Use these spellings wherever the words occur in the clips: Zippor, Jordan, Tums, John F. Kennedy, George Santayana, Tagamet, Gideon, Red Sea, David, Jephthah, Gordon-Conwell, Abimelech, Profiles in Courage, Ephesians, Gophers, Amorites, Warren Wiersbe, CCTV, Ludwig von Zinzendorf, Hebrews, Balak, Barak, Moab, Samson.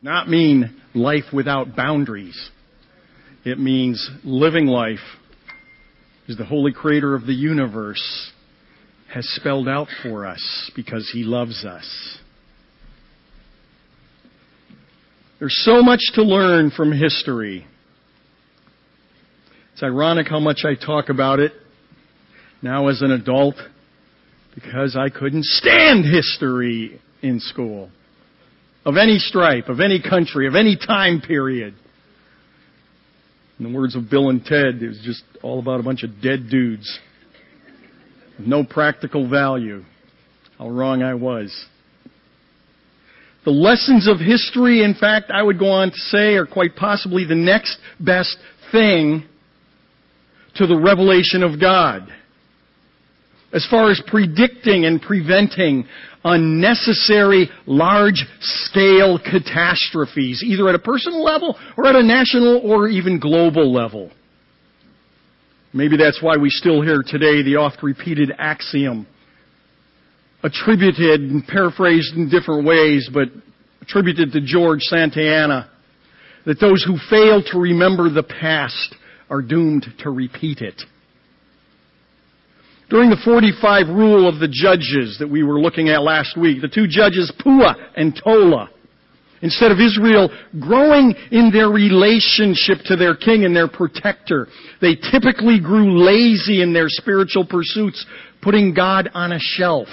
does not mean life without boundaries. It means living life as the holy creator of the universe has spelled out for us because he loves us. There's so much to learn from history. It's ironic how much I talk about it now as an adult because I couldn't stand history in school of any stripe, of any country, of any time period. In the words of Bill and Ted, it was just all about a bunch of dead dudes. No practical value. How wrong I was. The lessons of history, in fact, I would go on to say, are quite possibly the next best thing to the revelation of God. As far as predicting and preventing unnecessary large-scale catastrophes, either at a personal level or at a national or even global level. Maybe that's why we still hear today the oft-repeated axiom, attributed and paraphrased in different ways, but attributed to George Santayana, that those who fail to remember the past are doomed to repeat it. During the 45 rule of the judges that we were looking at last week, the two judges, Puah and Tola, instead of Israel growing in their relationship to their king and their protector, they typically grew lazy in their spiritual pursuits, putting God on a shelf.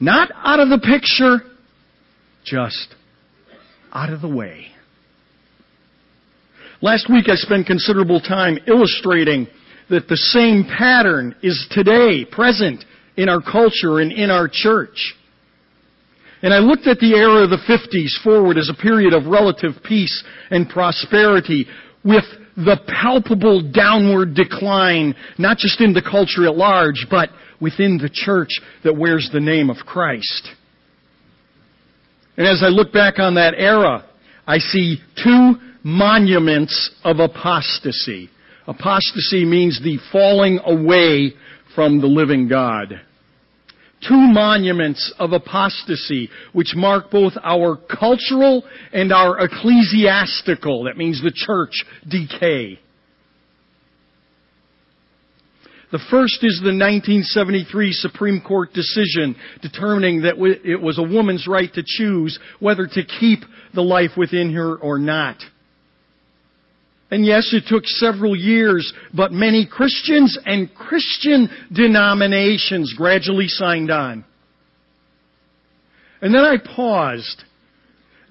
Not out of the picture, just out of the way. Last week I spent considerable time illustrating that the same pattern is today present in our culture and in our church. And I looked at the era of the 50s forward as a period of relative peace and prosperity with the palpable downward decline, not just in the culture at large, but within the church that wears the name of Christ. And as I look back on that era, I see two monuments of apostasy. Apostasy means the falling away from the living God. Two monuments of apostasy which mark both our cultural and our ecclesiastical, that means the church, decay. The first is the 1973 Supreme Court decision determining that it was a woman's right to choose whether to keep the life within her or not. And yes, it took several years, but many Christians and Christian denominations gradually signed on. And then I paused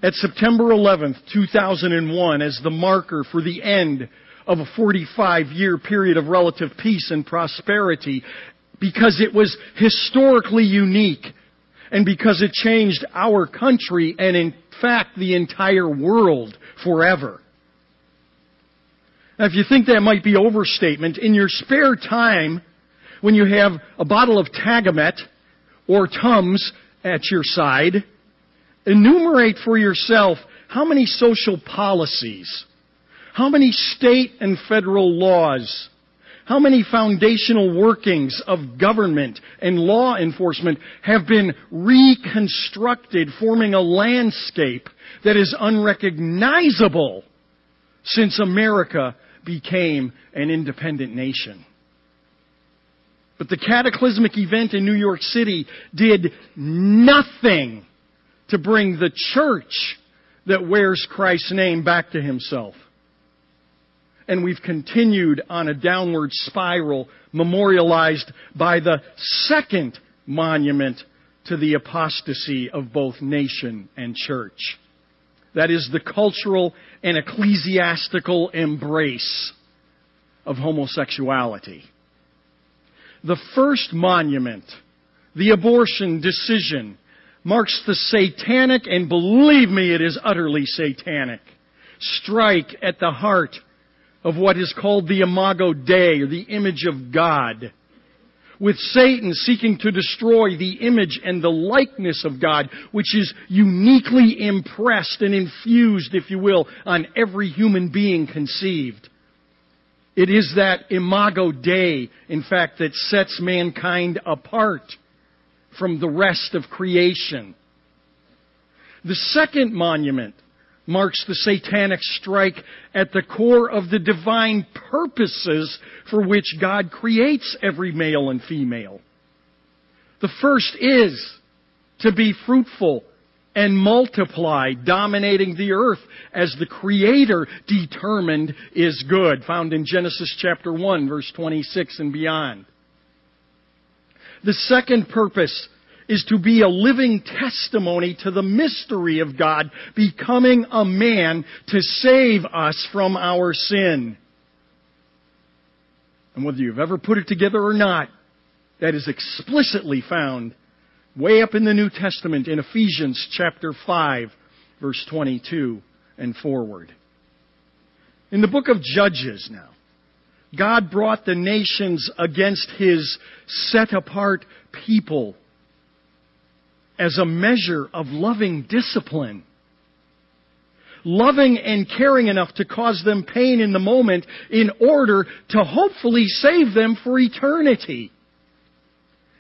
at September 11th, 2001 as the marker for the end of a 45-year period of relative peace and prosperity because it was historically unique and because it changed our country and, in fact, the entire world forever. Now, if you think that might be overstatement, in your spare time, when you have a bottle of Tagamet or Tums at your side, enumerate for yourself how many social policies, how many state and federal laws, how many foundational workings of government and law enforcement have been reconstructed, forming a landscape that is unrecognizable since America became an independent nation. But the cataclysmic event in New York City did nothing to bring the church that wears Christ's name back to himself. And we've continued on a downward spiral memorialized by the second monument to the apostasy of both nation and church. That is the cultural and ecclesiastical embrace of homosexuality. The first monument, the abortion decision, marks the satanic, and believe me, it is utterly satanic, strike at the heart of what is called the Imago Dei, or the image of God, with Satan seeking to destroy the image and the likeness of God, which is uniquely impressed and infused, if you will, on every human being conceived. It is that Imago Dei, in fact, that sets mankind apart from the rest of creation. The second monument marks the satanic strike at the core of the divine purposes for which God creates every male and female. The first is to be fruitful and multiply, dominating the earth as the Creator determined is good, found in Genesis chapter 1, verse 26 and beyond. The second purpose is to be a living testimony to the mystery of God becoming a man to save us from our sin. And whether you've ever put it together or not, that is explicitly found way up in the New Testament in Ephesians chapter 5, verse 22 and forward. In the book of Judges now, God brought the nations against His set-apart people as a measure of loving discipline. Loving and caring enough to cause them pain in the moment in order to hopefully save them for eternity.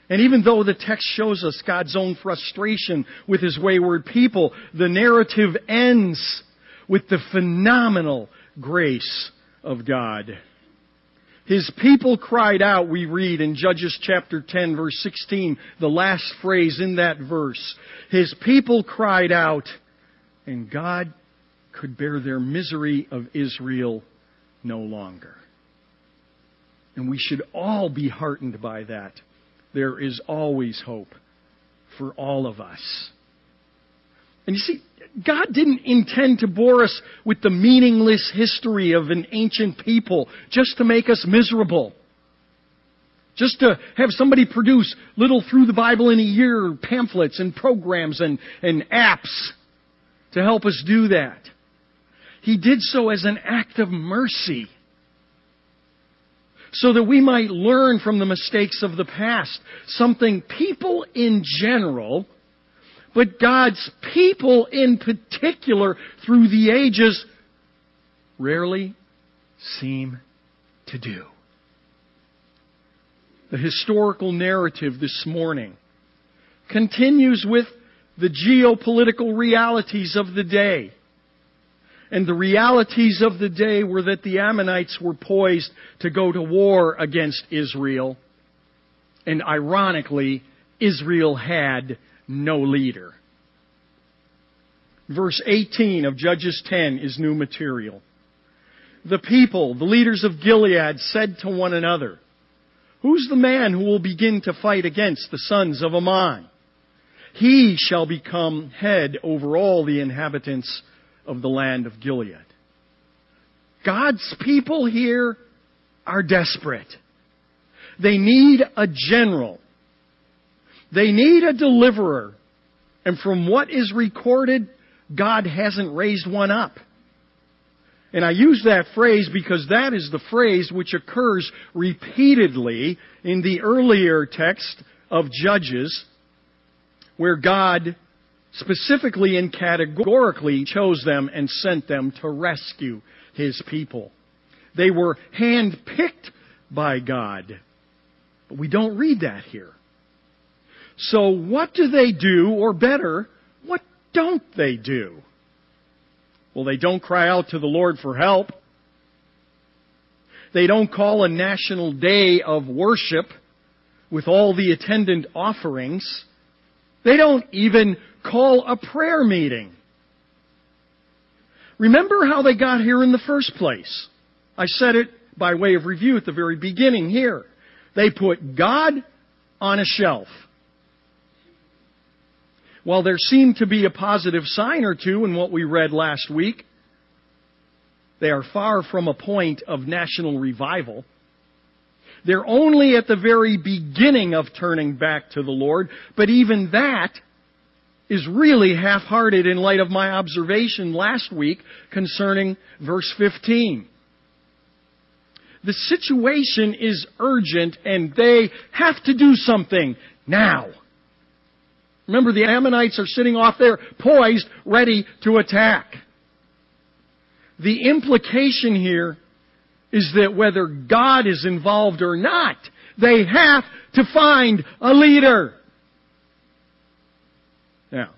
And even though the text shows us God's own frustration with His wayward people, the narrative ends with the phenomenal grace of God. His people cried out, we read in Judges chapter 10, verse 16, the last phrase in that verse. His people cried out, and God could bear their misery of Israel no longer. And we should all be heartened by that. There is always hope for all of us. And you see, God didn't intend to bore us with the meaningless history of an ancient people just to make us miserable. Just to have somebody produce little Through the Bible in a Year pamphlets and programs and apps to help us do that. He did so as an act of mercy, so that we might learn from the mistakes of the past, something people in general, but God's people in particular through the ages rarely seem to do. The historical narrative this morning continues with the geopolitical realities of the day. And the realities of the day were that the Ammonites were poised to go to war against Israel. And ironically, Israel had no leader. Verse 18 of Judges 10 is new material. The people, the leaders of Gilead, said to one another, "Who's the man who will begin to fight against the sons of Ammon? He shall become head over all the inhabitants of the land of Gilead." God's people here are desperate. They need a general. They need a deliverer. And from what is recorded, God hasn't raised one up. And I use that phrase because that is the phrase which occurs repeatedly in the earlier text of Judges, where God specifically and categorically chose them and sent them to rescue His people. They were handpicked by God. But we don't read that here. So what do they do, or better, what don't they do? Well, they don't cry out to the Lord for help. They don't call a national day of worship with all the attendant offerings. They don't even call a prayer meeting. Remember how they got here in the first place. I said it by way of review at the very beginning here. They put God on a shelf. While there seemed to be a positive sign or two in what we read last week, they are far from a point of national revival. They're only at the very beginning of turning back to the Lord, but even that is really half-hearted in light of my observation last week concerning verse 15. The situation is urgent and they have to do something now. Remember, the Ammonites are sitting off there, poised, ready to attack. The implication here is that whether God is involved or not, they have to find a leader. Now,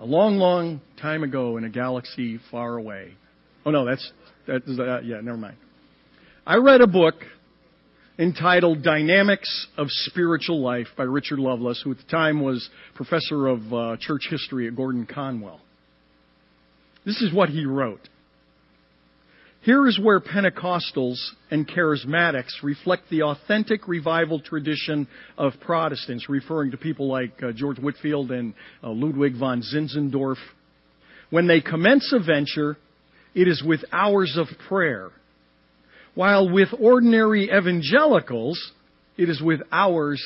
a long, long time ago in a galaxy far away. Oh, no, never mind. I read a book entitled Dynamics of Spiritual Life by Richard Lovelace, who at the time was professor of church history at Gordon-Conwell. This is what he wrote. Here is where Pentecostals and Charismatics reflect the authentic revival tradition of Protestants, referring to people like George Whitefield and Ludwig von Zinzendorf. When they commence a venture, it is with hours of prayer, while with ordinary evangelicals, it is with hours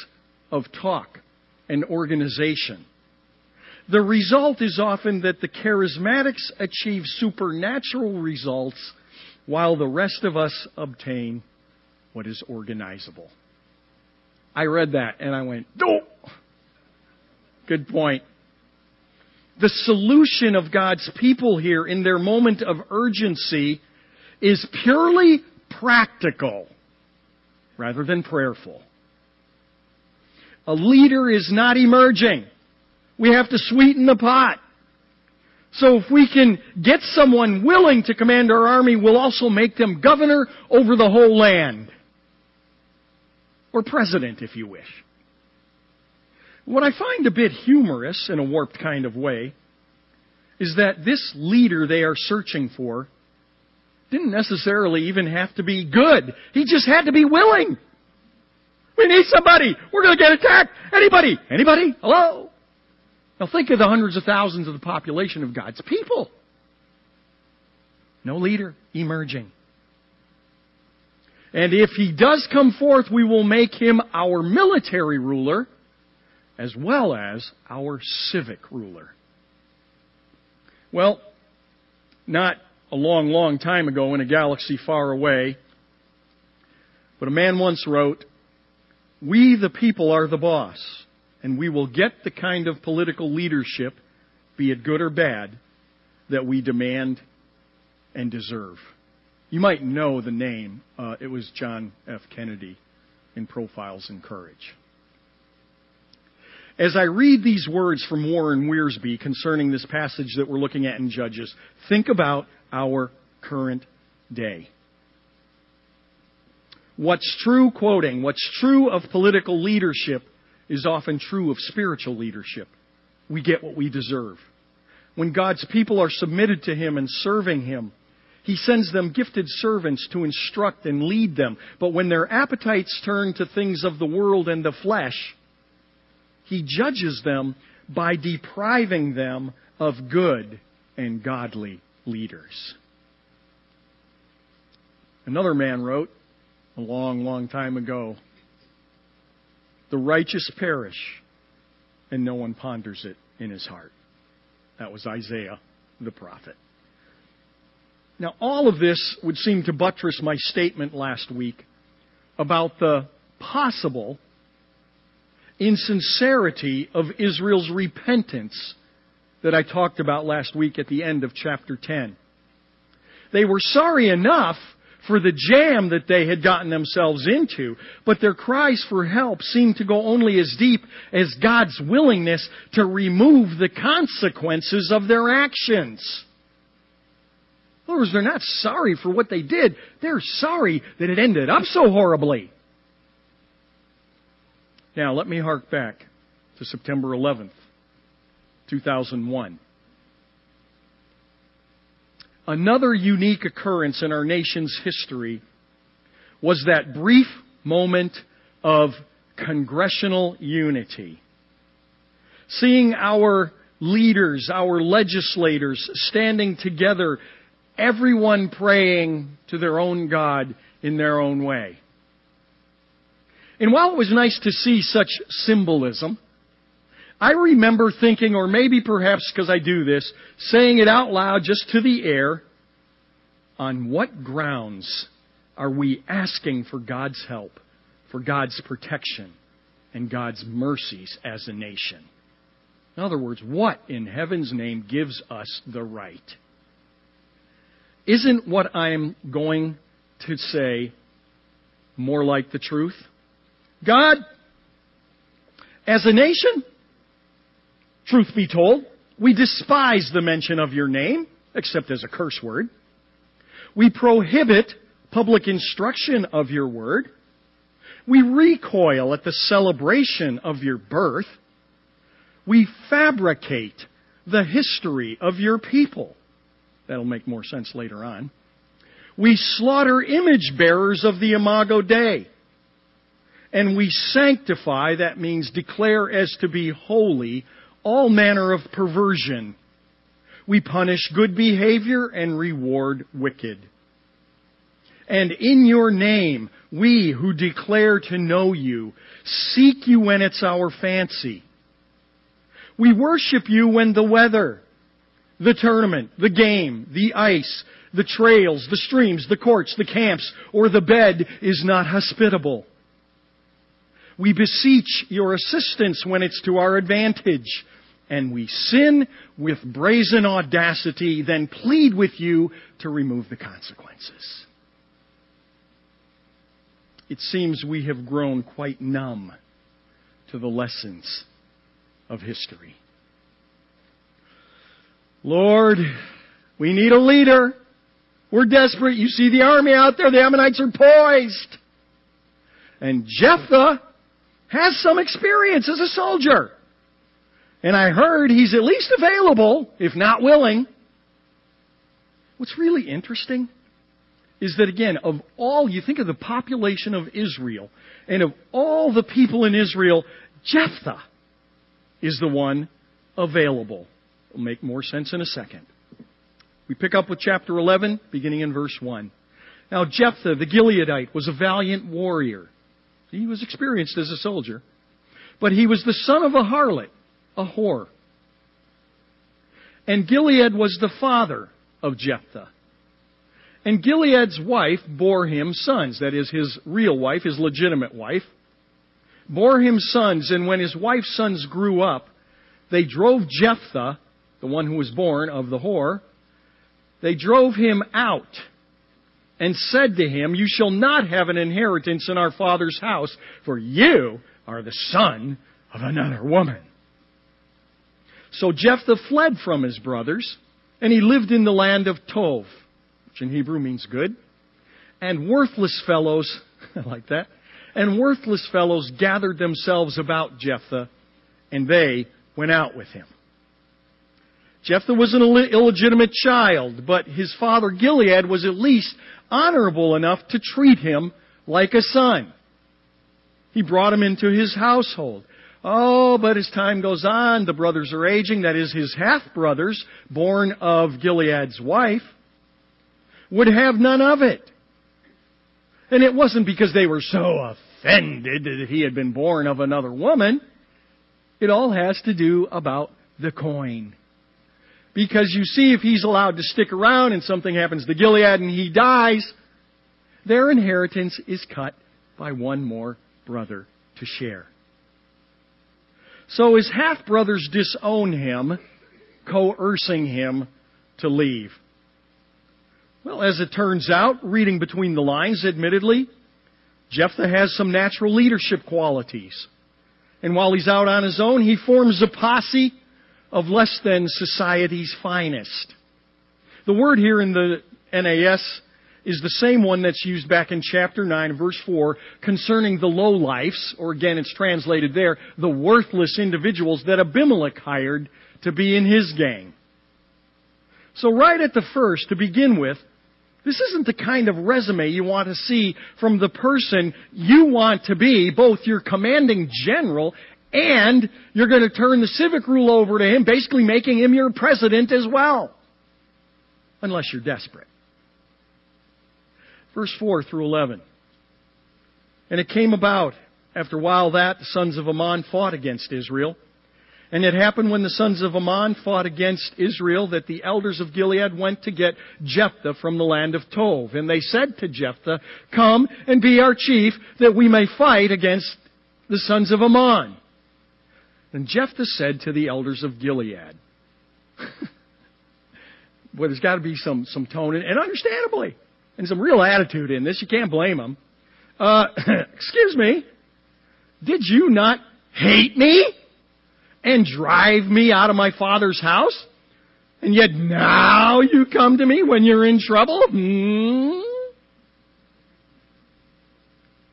of talk and organization. The result is often that the charismatics achieve supernatural results, while the rest of us obtain what is organizable. I read that and I went, oh, good point. The solution of God's people here in their moment of urgency is purely practical rather than prayerful. A leader is not emerging. We have to sweeten the pot. So if we can get someone willing to command our army, we'll also make them governor over the whole land. Or president, if you wish. What I find a bit humorous, in a warped kind of way, is that this leader they are searching for didn't necessarily even have to be good. He just had to be willing. We need somebody. We're going to get attacked. Anybody? Anybody? Hello? Now think of the hundreds of thousands of the population of God's people. No leader emerging. And if he does come forth, we will make him our military ruler as well as our civic ruler. Well, not a long, long time ago in a galaxy far away, but a man once wrote, "We the people are the boss. And we will get the kind of political leadership, be it good or bad, that we demand and deserve." You might know the name. It was John F. Kennedy in Profiles in Courage. As I read these words from Warren Wiersbe concerning this passage that we're looking at in Judges, think about our current day. What's true, quoting, what's true of political leadership is often true of spiritual leadership. We get what we deserve. When God's people are submitted to Him and serving Him, He sends them gifted servants to instruct and lead them. But when their appetites turn to things of the world and the flesh, He judges them by depriving them of good and godly leaders. Another man wrote a long, long time ago, "The righteous perish, and no one ponders it in his heart." That was Isaiah the prophet. Now, all of this would seem to buttress my statement last week about the possible insincerity of Israel's repentance that I talked about last week at the end of chapter 10. They were sorry enough for the jam that they had gotten themselves into, but their cries for help seemed to go only as deep as God's willingness to remove the consequences of their actions. In other words, they're not sorry for what they did. They're sorry that it ended up so horribly. Now, let me hark back to September 11th, 2001. Another unique occurrence in our nation's history was that brief moment of congressional unity. Seeing our leaders, our legislators standing together, everyone praying to their own God in their own way. And while it was nice to see such symbolism, I remember thinking, or maybe perhaps because I do this, saying it out loud just to the air, on what grounds are we asking for God's help, for God's protection, and God's mercies as a nation? In other words, what in heaven's name gives us the right? Isn't what I'm going to say more like the truth? God, as a nation, truth be told, We despise the mention of your name, except as a curse word. We prohibit public instruction of your word. We recoil at the celebration of your birth. We fabricate the history of your people. That'll make more sense later on. We slaughter image bearers of the Imago Dei. And we sanctify, that means declare as to be holy, all manner of perversion. We punish good behavior and reward wicked. And in your name, we who declare to know you, seek you when it's our fancy. We worship you when the weather, the tournament, the game, the ice, the trails, the streams, the courts, the camps, or the bed is not hospitable. We beseech your assistance when it's to our advantage, and we sin with brazen audacity, then plead with you to remove the consequences. It seems we have grown quite numb to the lessons of history. Lord, we need a leader. We're desperate. You see the army out there. The Ammonites are poised. And Jephthah has some experience as a soldier. And I heard he's at least available, if not willing. What's really interesting is that, again, of all, you think of the population of Israel, and of all the people in Israel, Jephthah is the one available. It'll make more sense in a second. We pick up with chapter 11, beginning in verse 1. Now Jephthah, the Gileadite, was a valiant warrior. He was experienced as a soldier. But he was the son of a harlot, a whore. And Gilead was the father of Jephthah. And Gilead's wife bore him sons. That is, his real wife, his legitimate wife. Bore him sons, and when his wife's sons grew up, they drove Jephthah, the one who was born of the whore, they drove him out and said to him, "You shall not have an inheritance in our father's house, for you are the son of another woman." So Jephthah fled from his brothers, and he lived in the land of Tov, which in Hebrew means good, and worthless fellows, I like that, and worthless fellows gathered themselves about Jephthah, and they went out with him. Jephthah was an illegitimate child, but his father Gilead was at least honorable enough to treat him like a son. He brought him into his household. Oh, but as time goes on, the brothers are aging. That is, his half-brothers, born of Gilead's wife, would have none of it. And it wasn't because they were so offended that he had been born of another woman. It all has to do about the coin. Because you see, if he's allowed to stick around and something happens to Gilead and he dies, their inheritance is cut by one more brother to share. So his half-brothers disown him, coercing him to leave. Well, as it turns out, reading between the lines, admittedly, Jephthah has some natural leadership qualities. And while he's out on his own, he forms a posse of less than society's finest. The word here in the NAS is the same one that's used back in chapter 9, verse 4, concerning the lowlifes, or again it's translated there, the worthless individuals that Abimelech hired to be in his gang. So right at the first, to begin with, this isn't the kind of resume you want to see from the person you want to be, both your commanding general and you're going to turn the civic rule over to him, basically making him your president as well. Unless you're desperate. Verse 4 through 11. And it came about, after a while that, the sons of Ammon fought against Israel. And it happened when the sons of Ammon fought against Israel that the elders of Gilead went to get Jephthah from the land of Tov. And they said to Jephthah, "Come and be our chief, that we may fight against the sons of Ammon." And Jephthah said to the elders of Gilead, well, there's got to be some tone, and understandably, and some real attitude in this. You can't blame them. Excuse me, did you not hate me and drive me out of my father's house? And yet now you come to me when you're in trouble?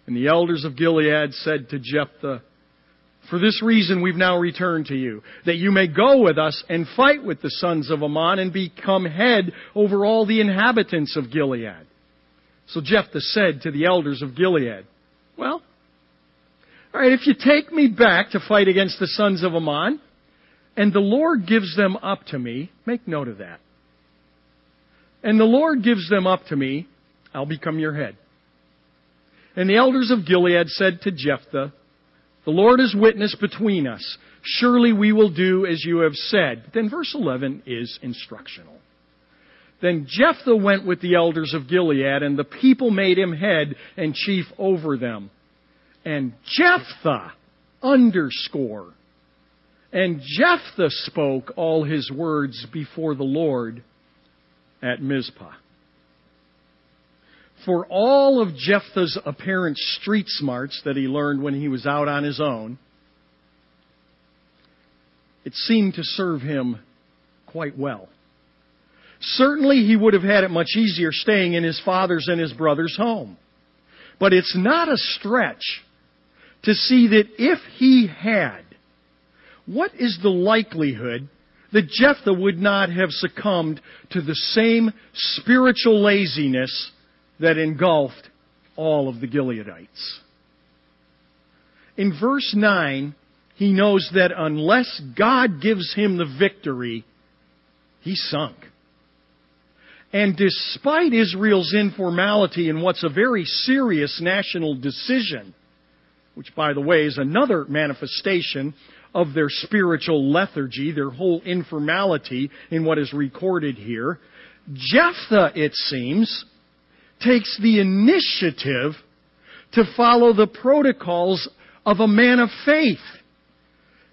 And the elders of Gilead said to Jephthah, for this reason we've now returned to you, that you may go with us and fight with the sons of Ammon and become head over all the inhabitants of Gilead. So Jephthah said to the elders of Gilead, well, all right, if you take me back to fight against the sons of Ammon, and the Lord gives them up to me, make note of that. And the Lord gives them up to me, I'll become your head. And the elders of Gilead said to Jephthah, the Lord is witness between us. Surely we will do as you have said. But then verse 11 is instructional. Then Jephthah went with the elders of Gilead, and the people made him head and chief over them. And Jephthah And Jephthah spoke all his words before the Lord at Mizpah. For all of Jephthah's apparent street smarts that he learned when he was out on his own, it seemed to serve him quite well. Certainly he would have had it much easier staying in his father's and his brother's home. But it's not a stretch to see that if he had, what is the likelihood that Jephthah would not have succumbed to the same spiritual laziness that engulfed all of the Gileadites? In verse 9, he knows that unless God gives him the victory, he's sunk. And despite Israel's informality in what's a very serious national decision, which, by the way, is another manifestation of their spiritual lethargy, their whole informality in what is recorded here, Jephthah, it seems, takes the initiative to follow the protocols of a man of faith.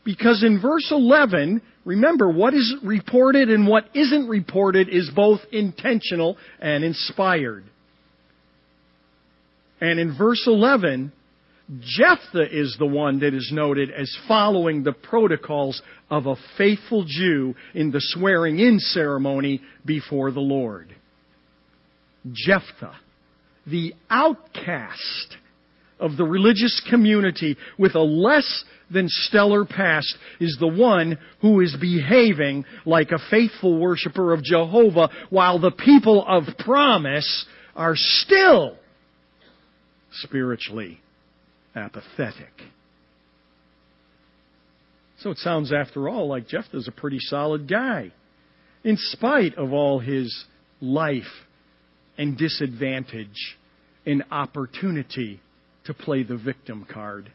Because in verse 11, remember, what is reported and what isn't reported is both intentional and inspired. And in verse 11, Jephthah is the one that is noted as following the protocols of a faithful Jew in the swearing-in ceremony before the Lord. Jephthah, the outcast of the religious community with a less than stellar past, is the one who is behaving like a faithful worshiper of Jehovah while the people of promise are still spiritually apathetic. So it sounds, after all, like Jephthah's a pretty solid guy, in spite of all his life and disadvantage and opportunity to play the victim card.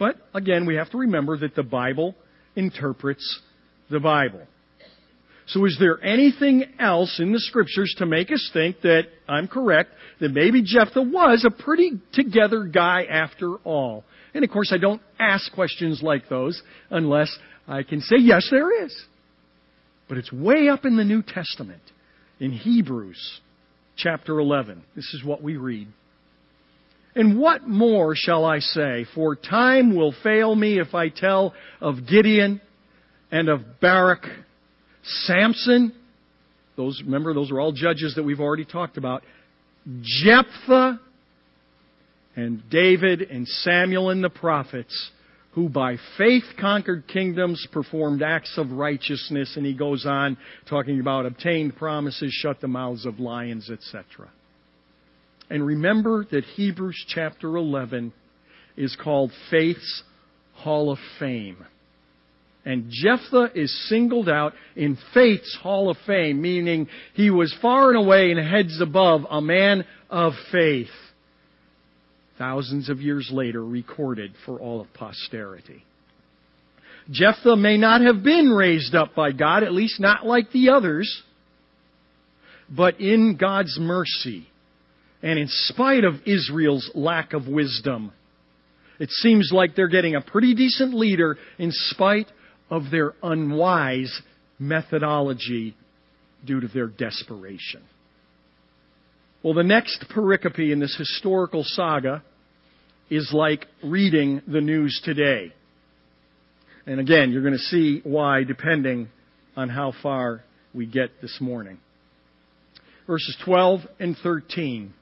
But again, we have to remember that the Bible interprets the Bible. So is there anything else in the Scriptures to make us think that I'm correct, that maybe Jephthah was a pretty together guy after all? And of course, I don't ask questions like those unless I can say, yes, there is. But it's way up in the New Testament, in Hebrews chapter 11. This is what we read. And what more shall I say? For time will fail me if I tell of Gideon and of Barak, Samson. Those are all judges that we've already talked about. Jephthah and David and Samuel and the prophets, who by faith conquered kingdoms, performed acts of righteousness. And he goes on talking about obtained promises, shut the mouths of lions, etc. And remember that Hebrews chapter 11 is called Faith's Hall of Fame. And Jephthah is singled out in Faith's Hall of Fame, meaning he was far and away and heads above a man of faith. Thousands of years later, recorded for all of posterity. Jephthah may not have been raised up by God, at least not like the others, but in God's mercy, and in spite of Israel's lack of wisdom, it seems like they're getting a pretty decent leader in spite of their unwise methodology due to their desperation. Well, the next pericope in this historical saga is like reading the news today. And again, you're going to see why depending on how far we get this morning. Verses 12 and 13.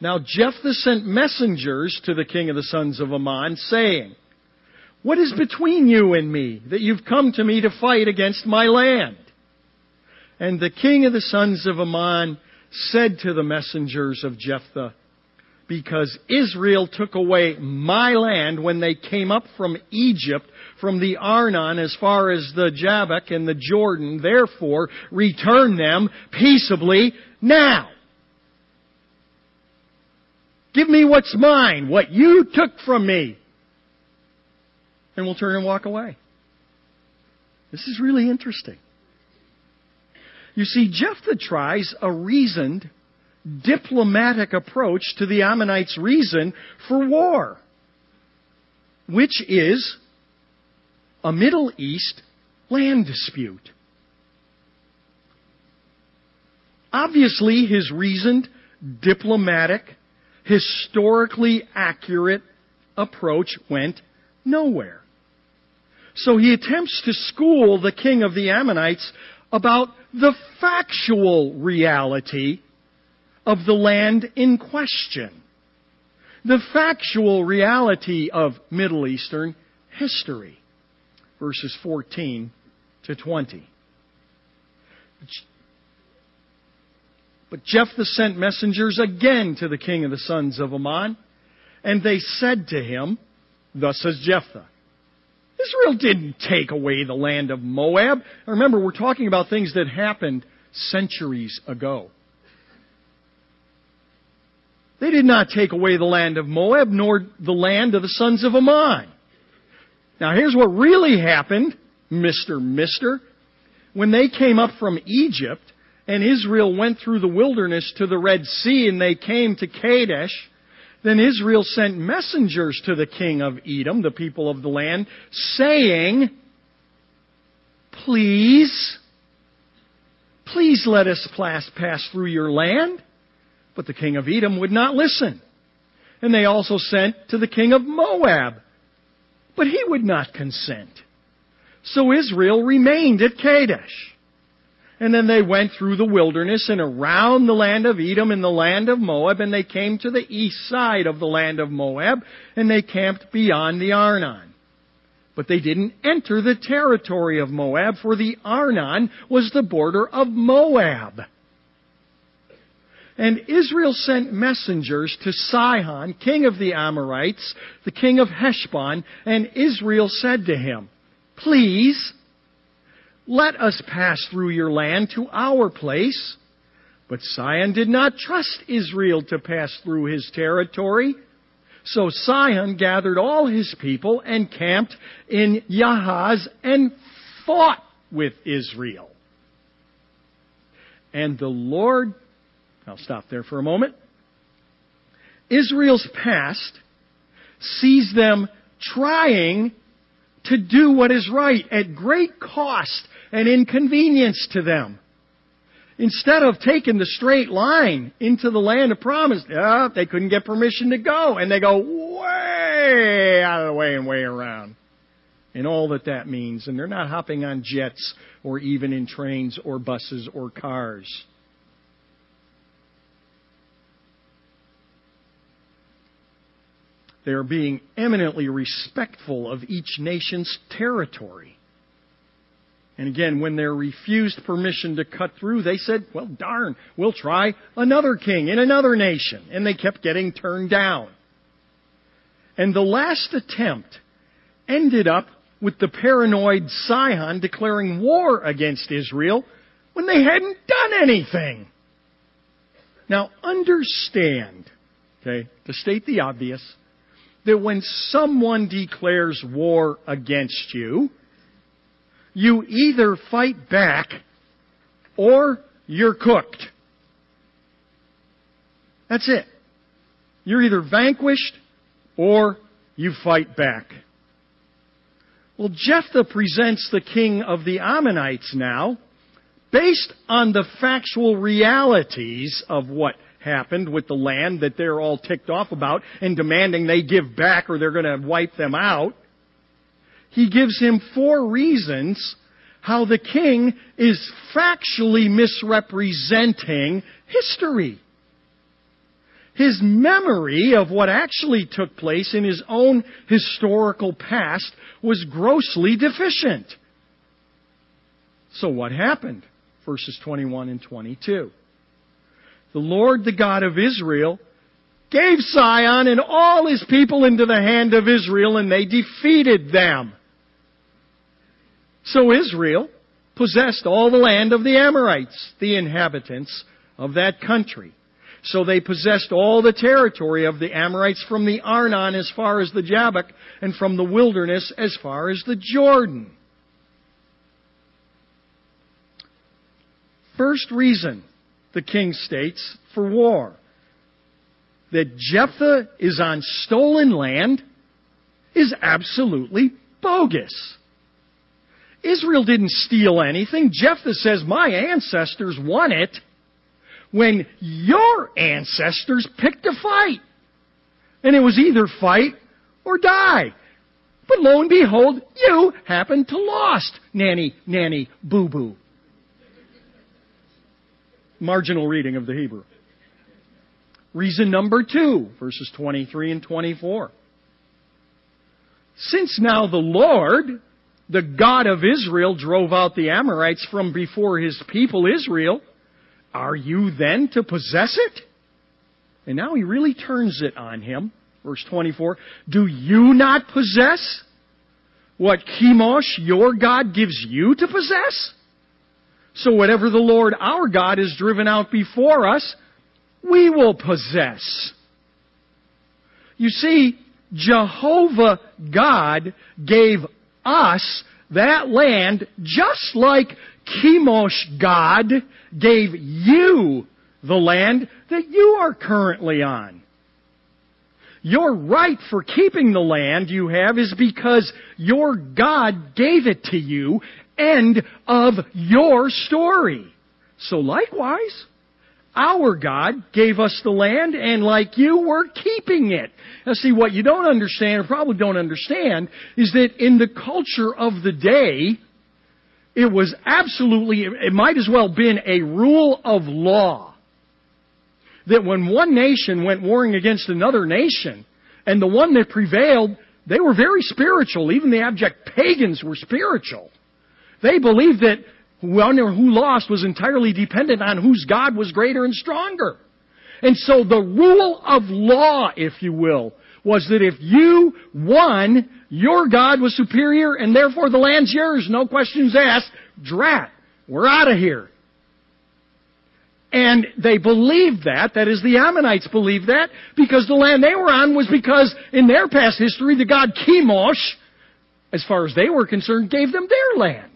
Now Jephthah sent messengers to the king of the sons of Ammon, saying, "What is between you and me, that you've come to me to fight against my land?" And the king of the sons of Ammon said to the messengers of Jephthah, "Because Israel took away my land when they came up from Egypt, from the Arnon as far as the Jabbok and the Jordan. Therefore, return them peaceably now. Give me what's mine, what you took from me. And we'll turn and walk away." This is really interesting. You see, Jephthah tries a reasoned, diplomatic approach to the Ammonites' reason for war, which is a Middle East land dispute. Obviously, his reasoned, diplomatic, historically accurate approach went nowhere. So he attempts to school the king of the Ammonites about the factual reality of the land in question, the factual reality of Middle Eastern history. Verses 14 to 20. But Jephthah sent messengers again to the king of the sons of Ammon, and they said to him, "Thus says Jephthah, Israel didn't take away the land of Moab." Remember, we're talking about things that happened centuries ago. "They did not take away the land of Moab, nor the land of the sons of Ammon. Now here's what really happened, Mister. When they came up from Egypt, and Israel went through the wilderness to the Red Sea, and they came to Kadesh, then Israel sent messengers to the king of Edom, the people of the land, saying, 'Please let us pass through your land.' But the king of Edom would not listen. And they also sent to the king of Moab, but he would not consent. So Israel remained at Kadesh. And then they went through the wilderness and around the land of Edom and the land of Moab, and they came to the east side of the land of Moab, and they camped beyond the Arnon. But they didn't enter the territory of Moab, for the Arnon was the border of Moab. And Israel sent messengers to Sihon, king of the Amorites, the king of Heshbon, and Israel said to him, 'Please, let us pass through your land to our place.' But Sihon did not trust Israel to pass through his territory. So Sihon gathered all his people and camped in Yahaz and fought with Israel. And the Lord..." I'll stop there for a moment. Israel's past sees them trying to do what is right at great cost and inconvenience to them. Instead of taking the straight line into the land of promise, they couldn't get permission to go. And they go way out of the way and way around. And all that means. And they're not hopping on jets or even in trains or buses or cars. They are being eminently respectful of each nation's territory. And again, when they're refused permission to cut through, they said, "Well, darn, we'll try another king in another nation." And they kept getting turned down. And the last attempt ended up with the paranoid Sihon declaring war against Israel when they hadn't done anything. Now, understand, okay, to state the obvious, that when someone declares war against you, you either fight back or you're cooked. That's it. You're either vanquished or you fight back. Well, Jephthah presents the king of the Ammonites now based on the factual realities of what happened with the land that they're all ticked off about and demanding they give back or they're going to wipe them out. He gives him four reasons how the king is factually misrepresenting history. His memory of what actually took place in his own historical past was grossly deficient. So what happened? Verses 21 and 22. The Lord, the God of Israel, gave Sihon and all his people into the hand of Israel, and they defeated them. So Israel possessed all the land of the Amorites, the inhabitants of that country. So they possessed all the territory of the Amorites from the Arnon as far as the Jabbok, and from the wilderness as far as the Jordan. First reason, the king states, for war, that Jephthah is on stolen land is absolutely bogus. Israel didn't steal anything. Jephthah says, my ancestors won it when your ancestors picked a fight. And it was either fight or die. But lo and behold, you happened to lost. Nanny, nanny, boo-boo. Marginal reading of the Hebrew. Reason number two, verses 23 and 24. Since now the Lord, the God of Israel, drove out the Amorites from before his people Israel, are you then to possess it? And now he really turns it on him. Verse 24, do you not possess what Chemosh, your God, gives you to possess? So whatever the Lord our God has driven out before us, we will possess. You see, Jehovah God gave us that land just like Chemosh God gave you the land that you are currently on. Your right for keeping the land you have is because your God gave it to you. End of your story. So likewise, our God gave us the land, and like you, we're keeping it. Now see, what you don't understand, or probably don't understand, is that in the culture of the day, it was absolutely, it might as well been a rule of law, that when one nation went warring against another nation, and the one that prevailed, they were very spiritual. Even the abject pagans were spiritual. They believed that whoever who lost was entirely dependent on whose God was greater and stronger. And so the rule of law, if you will, was that if you won, your God was superior, and therefore the land's yours, no questions asked. Drat, we're out of here. And they believed that. That is, the Ammonites believed that, because the land they were on was because, in their past history, the god Chemosh, as far as they were concerned, gave them their land.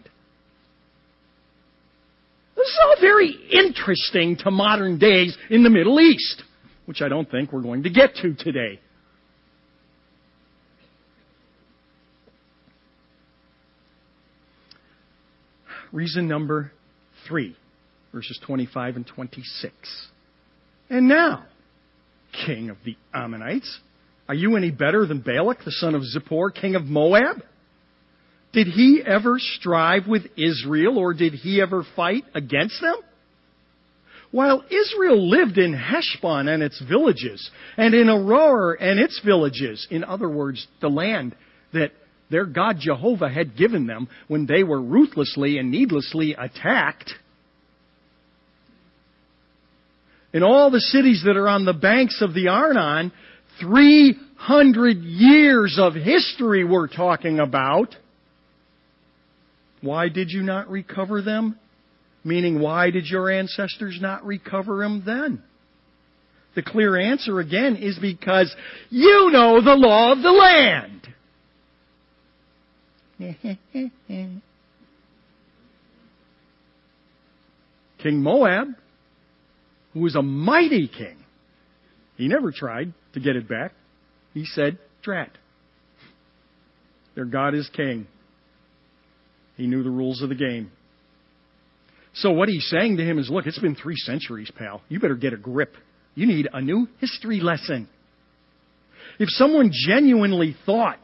This is all very interesting to modern days in the Middle East, which I don't think we're going to get to today. Reason number three, verses 25 and 26. And now, king of the Ammonites, are you any better than Balak, the son of Zippor, king of Moab? Did he ever strive with Israel, or did he ever fight against them? While Israel lived in Heshbon and its villages, and in Aror and its villages, in other words, the land that their God Jehovah had given them when they were ruthlessly and needlessly attacked, in all the cities that are on the banks of the Arnon, 300 years of history we're talking about. Why did you not recover them? Meaning, why did your ancestors not recover them then? The clear answer, again, is because you know the law of the land. King Moab, who was a mighty king, he never tried to get it back. He said, drat. Their God is king. He knew the rules of the game. So what he's saying to him is, look, it's been 3 centuries, pal. You better get a grip You need a new history lesson. If someone genuinely thought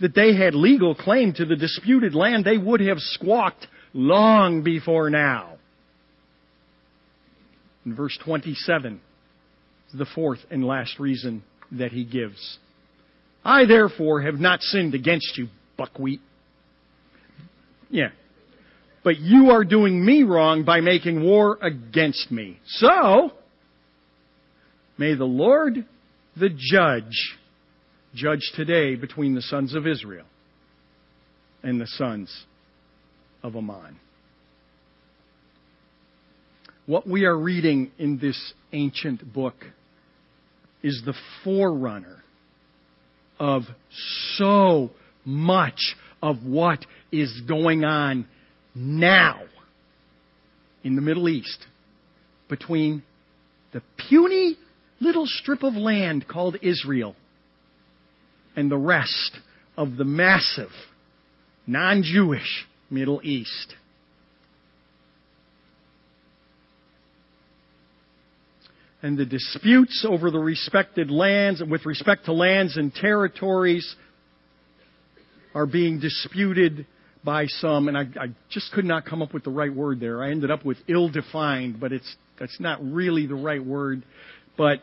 that they had legal claim to the disputed land, they would have squawked long before now. In verse 27, the fourth and last reason that he gives. I therefore have not sinned against you, buckwheat. Yeah. But you are doing me wrong by making war against me. So, may the Lord, the judge, judge today between the sons of Israel and the sons of Ammon. What we are reading in this ancient book is the forerunner of so much of what is going on now in the Middle East between the puny little strip of land called Israel and the rest of the massive non-Jewish Middle East. And the disputes over the respected lands, with respect to lands and territories, are being disputed by some, and I just could not come up with the right word there. I ended up with ill-defined, but that's not really the right word. But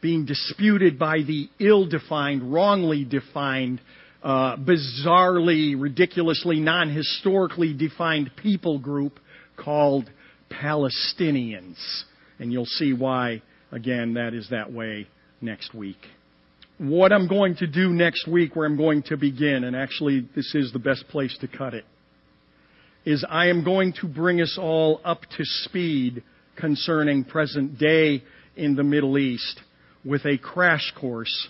being disputed by the ill-defined, wrongly defined, bizarrely, ridiculously, non-historically defined people group called Palestinians. And you'll see why, again, that is that way next week. What I'm going to do next week, where I'm going to begin, and actually this is the best place to cut it, is I am going to bring us all up to speed concerning present day in the Middle East with a crash course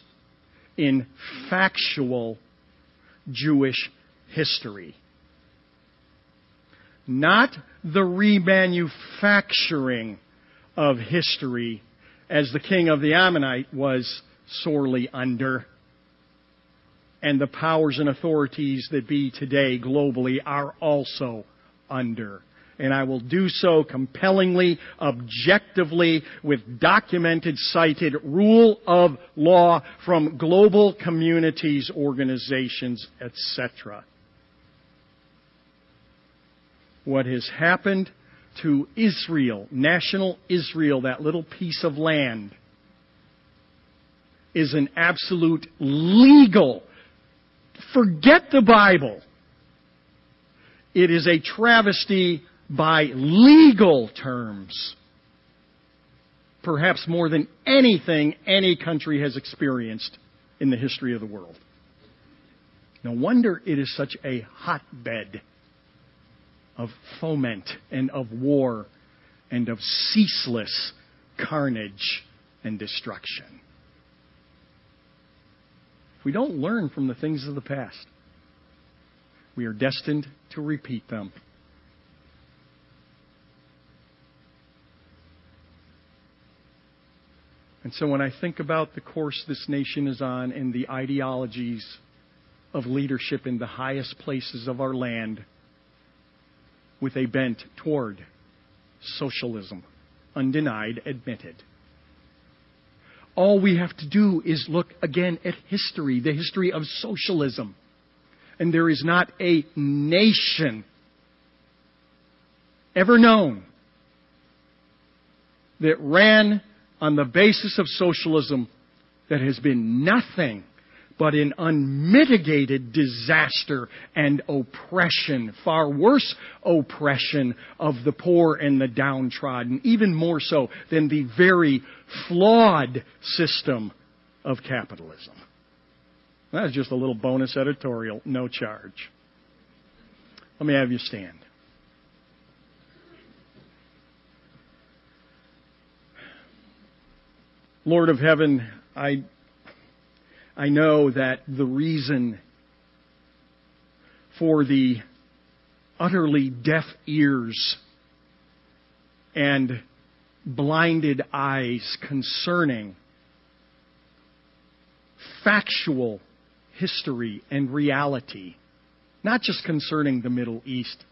in factual Jewish history. Not the remanufacturing of history as the king of the Ammonite was sorely under, and the powers and authorities that be today globally are also under. And I will do so compellingly, objectively, with documented, cited rule of law from global communities, organizations, etc. What has happened to Israel, national Israel, that little piece of land, is an absolute legal, forget the Bible. It is a travesty by legal terms, perhaps more than anything any country has experienced in the history of the world. No wonder it is such a hotbed of foment and of war and of ceaseless carnage and destruction. If we don't learn from the things of the past, we are destined to repeat them. And so when I think about the course this nation is on and the ideologies of leadership in the highest places of our land with a bent toward socialism, undenied, admitted, all we have to do is look again at history, the history of socialism. And there is not a nation ever known that ran on the basis of socialism that has been nothing but an unmitigated disaster and oppression, far worse oppression of the poor and the downtrodden, even more so than the very flawed system of capitalism. That's just a little bonus editorial, no charge. Let me have you stand. Lord of heaven, I know that the reason for the utterly deaf ears and blinded eyes concerning factual history and reality, not just concerning the Middle East,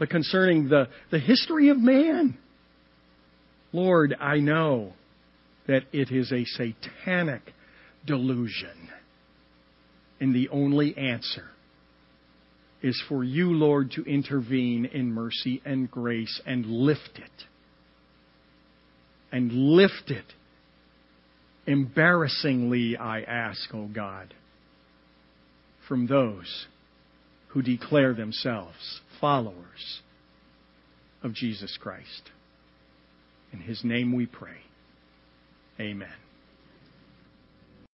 but concerning the history of man, Lord, I know that it is a satanic delusion. And the only answer is for you, Lord, to intervene in mercy and grace and lift it. And lift it. Embarrassingly, I ask, O God, from those who declare themselves followers of Jesus Christ. In His name we pray. Amen.